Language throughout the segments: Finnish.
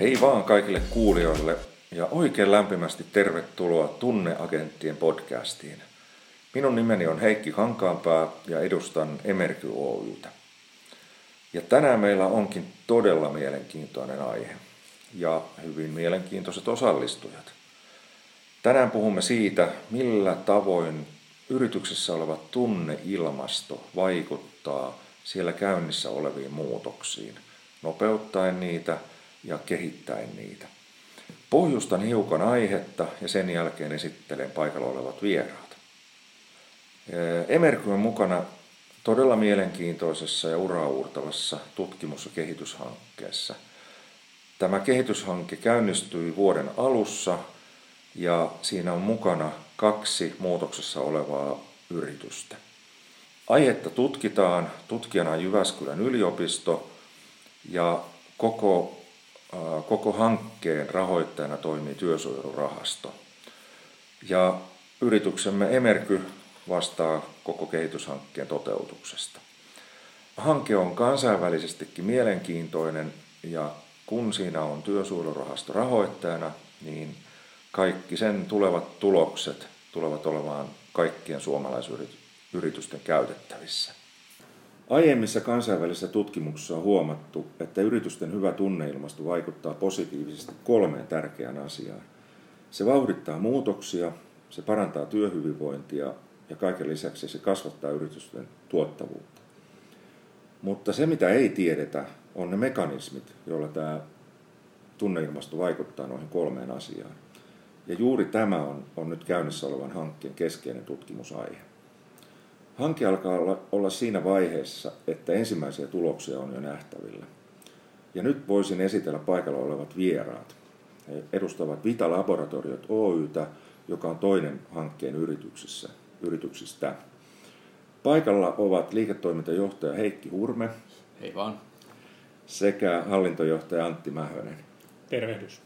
Hei vaan kaikille kuulijoille ja oikein lämpimästi tervetuloa Tunneagenttien podcastiin. Minun nimeni on Heikki Hankaanpää ja edustan Emergy Oytä. Ja tänään meillä onkin todella mielenkiintoinen aihe ja hyvin mielenkiintoiset osallistujat. Tänään puhumme siitä, millä tavoin yrityksessä oleva tunneilmasto vaikuttaa siellä käynnissä oleviin muutoksiin, nopeuttaen niitä ja kehittäen niitä. Pohjustan hiukan aihetta ja sen jälkeen esittelen paikalla olevat vieraat. Emergy on mukana todella mielenkiintoisessa ja uraauurtavassa tutkimus- ja kehityshankkeessa. Tämä kehityshanke käynnistyi vuoden alussa ja siinä on mukana 2 muutoksessa olevaa yritystä. Aihetta tutkitaan, tutkijana Jyväskylän yliopisto ja koko hankkeen rahoittajana toimii työsuojelurahasto. Ja yrityksemme Emergy vastaa koko kehityshankkeen toteutuksesta. Hanke on kansainvälisestikin mielenkiintoinen ja kun siinä on työsuojelurahasto rahoittajana, niin kaikki sen tulevat tulokset tulevat olemaan kaikkien suomalaisyritysten käytettävissä. Aiemmissa kansainvälisissä tutkimuksissa on huomattu, että yritysten hyvä tunneilmasto vaikuttaa positiivisesti 3 tärkeään asiaan. Se vauhdittaa muutoksia, se parantaa työhyvinvointia ja kaiken lisäksi se kasvattaa yritysten tuottavuutta. Mutta se, mitä ei tiedetä, on ne mekanismit, joilla tämä tunneilmasto vaikuttaa noihin 3 asiaan. Ja juuri tämä on nyt käynnissä olevan hankkeen keskeinen tutkimusaihe. Hanke alkaa olla siinä vaiheessa, että ensimmäisiä tuloksia on jo nähtävillä. Ja nyt voisin esitellä paikalla olevat vieraat. He edustavat Vita Laboratoriot Oytä, joka on toinen hankkeen yrityksistä. Paikalla ovat liiketoimintajohtaja Heikki Hurme. Hei vaan. Sekä hallintojohtaja Antti Mähönen. Tervehdys.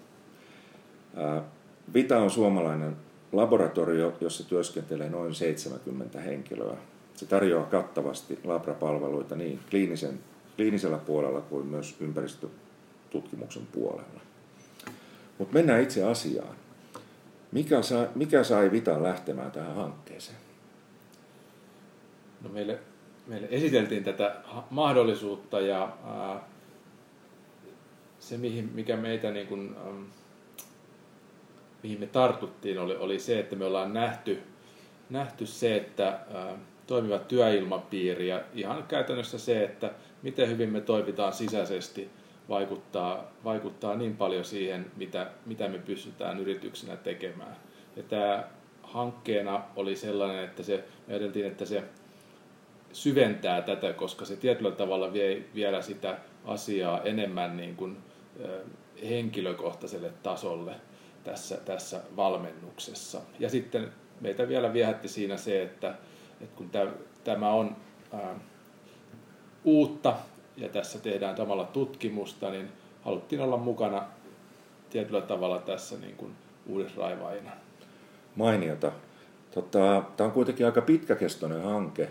Vita on suomalainen laboratorio, jossa työskentelee noin 70 henkilöä. Se tarjoaa kattavasti labrapalveluita niin kliinisellä puolella kuin myös ympäristötutkimuksen puolella. Mutta mennään itse asiaan. Mikä sai Vitan lähtemään tähän hankkeeseen? No meille esiteltiin tätä mahdollisuutta ja se, mikä meitä niin kuin, mihin me tartuttiin, oli se, että me ollaan nähty se, että toimiva työilmapiiri ja ihan käytännössä se, että miten hyvin me toimitaan sisäisesti, vaikuttaa niin paljon siihen, mitä me pystytään yrityksenä tekemään. Ja tämä hankkeena oli sellainen, että me ajateltiin, että se syventää tätä, koska se tietyllä tavalla vie vielä sitä asiaa enemmän niin kuin henkilökohtaiselle tasolle tässä valmennuksessa. Ja sitten meitä vielä viehätti siinä se, että kun tämä on uutta ja tässä tehdään samalla tutkimusta, niin haluttiin olla mukana tietyllä tavalla tässä niin kuin uudisraivaajina. Mainiota. Tämä on kuitenkin aika pitkäkestoinen hanke.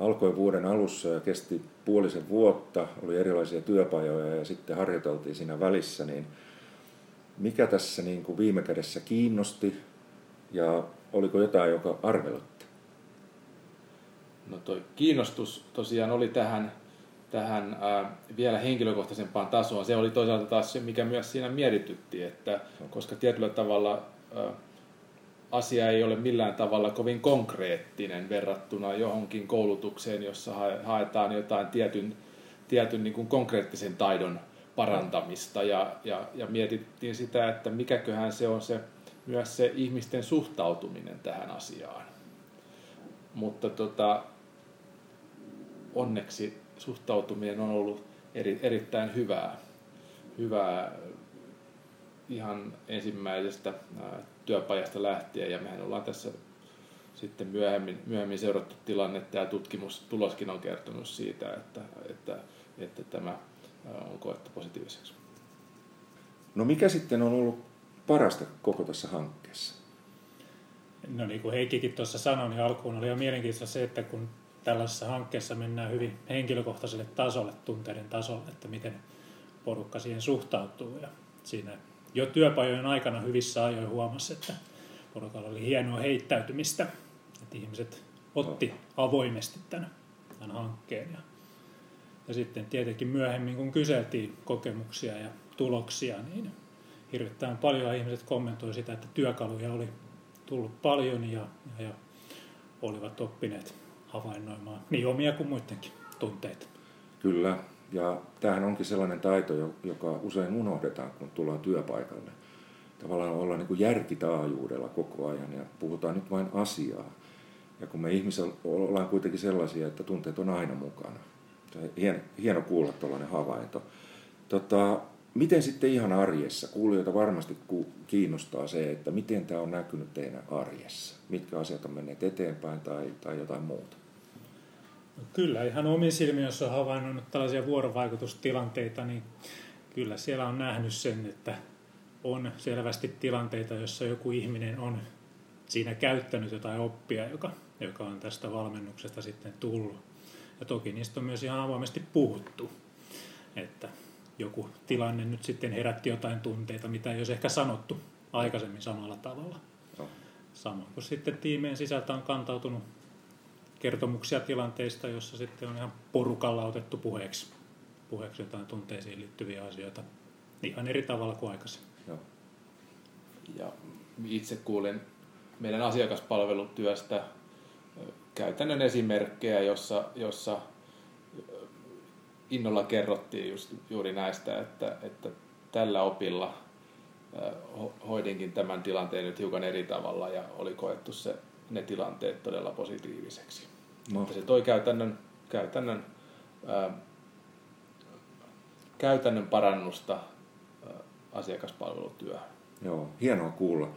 Alkoi vuoden alussa ja kesti puolisen vuotta, oli erilaisia työpajoja ja sitten harjoiteltiin siinä välissä, niin mikä tässä niin kuin viime kädessä kiinnosti ja oliko jotain, joka arvelutti? No toi kiinnostus tosiaan oli tähän vielä henkilökohtaisempaan tasoon. Se oli toisaalta taas se, mikä myös siinä mietitytti, että koska tietyllä tavalla asia ei ole millään tavalla kovin konkreettinen verrattuna johonkin koulutukseen, jossa haetaan jotain tietyn niin kuin konkreettisen taidon parantamista ja mietittiin sitä, että mikäköhän se on myös se ihmisten suhtautuminen tähän asiaan. Mutta onneksi suhtautuminen on ollut erittäin hyvää ihan ensimmäisestä työpajasta lähtien ja mehän ollaan tässä sitten myöhemmin seurattu tilannetta ja tutkimustuloskin on kertonut siitä, että tämä on koettu positiiviseksi. No mikä sitten on ollut parasta koko tässä hankkeessa? No niin kuin Heikkikin tuossa sanoi, niin alkuun oli jo mielenkiintoista se, että kun tällaisessa hankkeessa mennään hyvin henkilökohtaiselle tasolle, tunteiden tasolle, että miten porukka siihen suhtautuu. Ja siinä jo työpajojen aikana hyvissä ajoin huomasi, että porukalla oli hienoa heittäytymistä, että ihmiset otti avoimesti tämän hankkeen. Ja sitten tietenkin myöhemmin, kun kyseltiin kokemuksia ja tuloksia, niin hirvittävän paljon ihmiset kommentoi sitä, että työkaluja oli tullut paljon ja olivat oppineet havainnoimaan niin omia kuin muidenkin tunteita. Kyllä, ja tämähän onkin sellainen taito, joka usein unohdetaan, kun tullaan työpaikalle. Tavallaan ollaan niin kuin järkitaajuudella koko ajan ja puhutaan nyt vain asiaa. Ja kun me ihmiset ollaan kuitenkin sellaisia, että tunteet on aina mukana. Hieno kuulla tuollainen havainto. Miten sitten ihan arjessa? Kuulijoita varmasti kiinnostaa se, että miten tämä on näkynyt teidän arjessa. Mitkä asiat on menneet eteenpäin tai jotain muuta? No kyllä, ihan omin silmin, jos on havainnut tällaisia vuorovaikutustilanteita, niin kyllä siellä on nähnyt sen, että on selvästi tilanteita, jossa joku ihminen on siinä käyttänyt jotain oppia, joka on tästä valmennuksesta sitten tullut. Ja toki niistä on myös ihan avoimesti puhuttu, että joku tilanne nyt sitten herätti jotain tunteita, mitä ei olisi ehkä sanottu aikaisemmin samalla tavalla. No. Samoin kuin sitten tiimeen sisältä on kantautunut kertomuksia tilanteista, jossa sitten on ihan porukalla otettu puheeksi jotain tunteisiin liittyviä asioita ihan eri tavalla kuin aikaisemmin. No. Ja itse kuulin meidän asiakaspalvelutyöstä käytännön esimerkkejä, jossa innolla kerrottiin juuri näistä, että tällä opilla hoidinkin tämän tilanteen nyt hiukan eri tavalla ja oli koettu ne tilanteet todella positiiviseksi. Mutta se toi käytännön parannusta asiakaspalvelutyöhön. Joo, hienoa kuulla.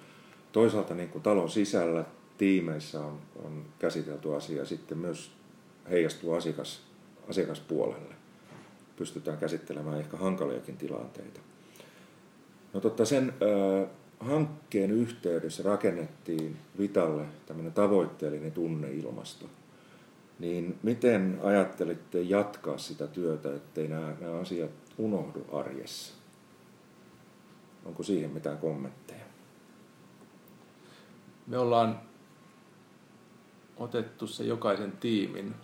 Toisaalta niin kuin talon sisällä tiimeissä on käsitelty asia, sitten myös heijastuu asiakaspuolelle. Pystytään käsittelemään ehkä hankaliakin tilanteita. No totta, sen hankkeen yhteydessä rakennettiin Vitalle tämmöinen tavoitteellinen tunneilmasto. Niin miten ajattelitte jatkaa sitä työtä, ettei nämä asiat unohdu arjessa? Onko siihen mitään kommentteja? Me ollaan otettu se jokaisen tiimin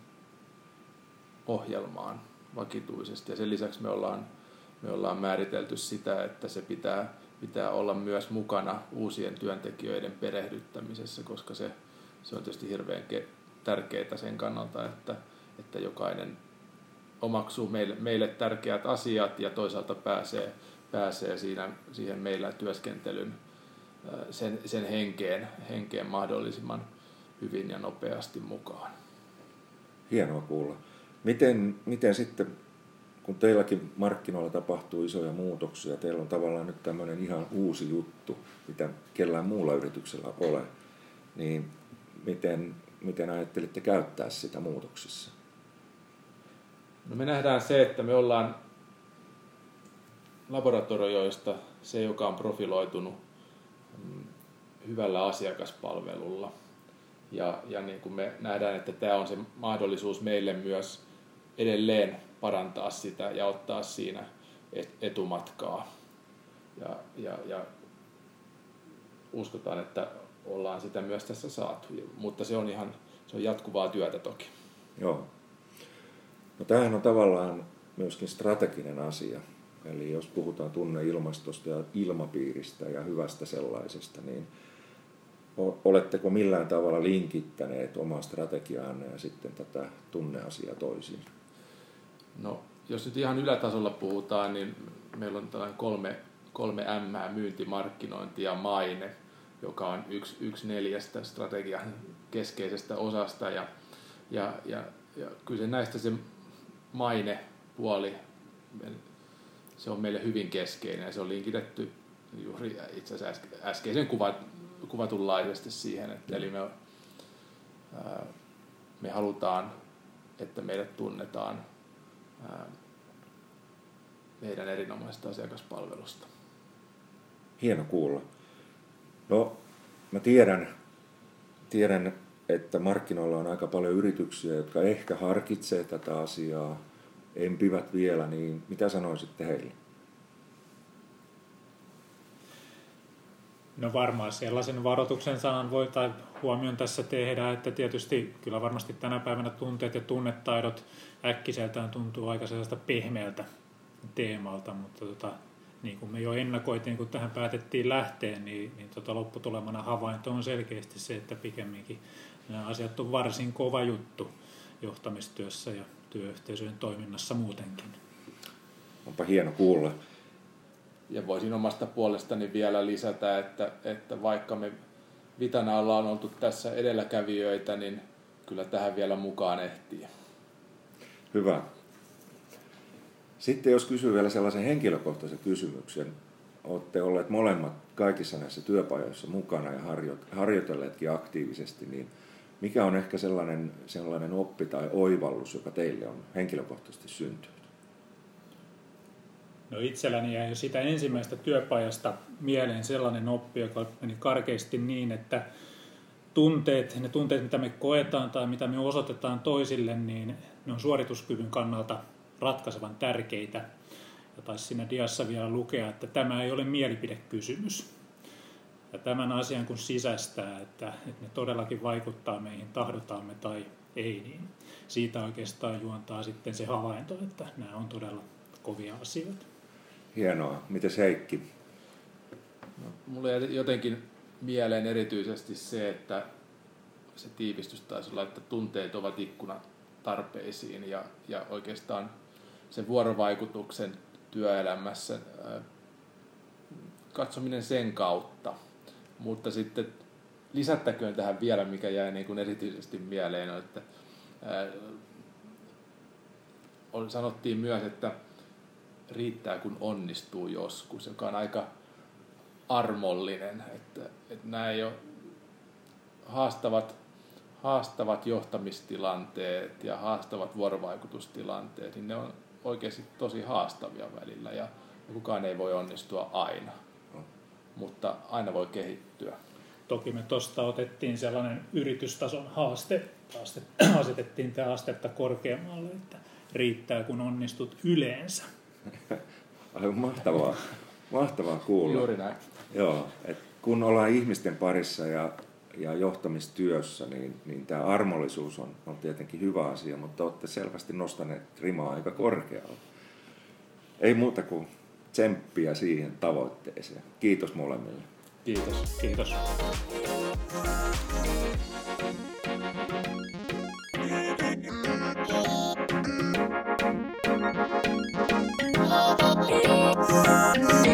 ohjelmaan vakituisesti ja sen lisäksi me ollaan määritelty sitä, että se pitää olla myös mukana uusien työntekijöiden perehdyttämisessä, koska se on tietysti hirveän tärkeää sen kannalta, että jokainen omaksuu meille tärkeät asiat ja toisaalta pääsee siihen meillä työskentelyn sen henkeen mahdollisimman hyvin ja nopeasti mukaan. Hienoa kuulla. Miten sitten, kun teilläkin markkinoilla tapahtuu isoja muutoksia, teillä on tavallaan nyt tämmöinen ihan uusi juttu, mitä kellään muulla yrityksellä ole, niin miten ajattelitte käyttää sitä muutoksissa? No me nähdään se, että me ollaan laboratorioista se, joka on profiloitunut hyvällä asiakaspalvelulla. Ja niin kuin me nähdään, että tämä on se mahdollisuus meille myös edelleen parantaa sitä ja ottaa siinä etumatkaa. Ja uskotaan, että ollaan sitä myös tässä saatu, mutta se on jatkuvaa työtä toki. Joo. No tämähän on tavallaan myöskin strateginen asia. Eli jos puhutaan tunneilmastosta ja ilmapiiristä ja hyvästä sellaisesta, niin oletteko millään tavalla linkittäneet omaa strategiaanne ja sitten tätä tunneasiaa toisiin? No, jos nyt ihan ylätasolla puhutaan, niin meillä on tällainen 3M, myynti, markkinointi ja maine, joka on yksi neljästä strategian keskeisestä osasta. Ja kyllä se mainepuoli, se on meille hyvin keskeinen ja se on linkitetty juuri itse asiassa äskeisen kuvatunlaisesti siihen, että eli me halutaan, että meidät tunnetaan meidän erinomaisesta asiakaspalvelusta. Hieno kuulla. No, mä tiedän, että markkinoilla on aika paljon yrityksiä, jotka ehkä harkitsee tätä asiaa, empivät vielä, niin mitä sanoisitte heille? No varmaan sellaisen varoituksen sanan voi tai huomion tässä tehdä, että tietysti kyllä varmasti tänä päivänä tunteet ja tunnetaidot äkkiseltään tuntuu aika sellaista pehmeältä teemalta, mutta niin kuin me jo ennakoitiin, kun tähän päätettiin lähteä, niin lopputulemana havainto on selkeästi se, että pikemminkin nämä asiat on varsin kova juttu johtamistyössä ja työyhteisöjen toiminnassa muutenkin. Onpa hieno kuulla. Ja voisin omasta puolestani vielä lisätä, että vaikka me Vitana ollaan oltu tässä edelläkävijöitä, niin kyllä tähän vielä mukaan ehtii. Hyvä. Sitten jos kysyy vielä sellaisen henkilökohtaisen kysymyksen, olette olleet molemmat kaikissa näissä työpajoissa mukana ja harjoitelleetkin aktiivisesti, niin mikä on ehkä sellainen oppi tai oivallus, joka teille on henkilökohtaisesti syntynyt? No itselläni jäi jo sitä ensimmäistä työpajasta mieleen sellainen oppi, joka meni karkeasti niin, että ne tunteet, mitä me koetaan tai mitä me osoitetaan toisille, niin ne on suorituskyvyn kannalta ratkaisevan tärkeitä. Ja taisi siinä diassa vielä lukea, että tämä ei ole mielipidekysymys. Ja tämän asian kun sisäistää, että ne todellakin vaikuttaa meihin, tahdotaan me tai ei, niin siitä oikeastaan juontaa sitten se havainto, että nämä on todella kovia asioita. Hienoa. Mites Heikki? No, mulle jotenkin mieleen erityisesti se, että se tiivistys taisi olla, että tunteet ovat ikkuna tarpeisiin ja oikeastaan sen vuorovaikutuksen työelämässä katsominen sen kautta. Mutta sitten lisättäköön tähän vielä, mikä jäi niin kuin erityisesti mieleen, on, että sanottiin myös, että riittää kun onnistuu joskus, joka on aika armollinen, että nämä ei ole haastavat johtamistilanteet ja haastavat vuorovaikutustilanteet, niin ne on oikeasti tosi haastavia välillä ja kukaan ei voi onnistua aina, mutta aina voi kehittyä. Toki me tuosta otettiin sellainen yritystason haaste, asetettiin tämä astetta korkeammalle, että riittää kun onnistut yleensä. Aivan mahtavaa kuulla. Juuri näin. Joo, et kun ollaan ihmisten parissa ja johtamistyössä, niin tämä armollisuus on tietenkin hyvä asia, mutta olette selvästi nostaneet rimaa aika korkealle. Ei muuta kuin tsemppiä siihen tavoitteeseen. Kiitos molemmille. Kiitos. Kiitos.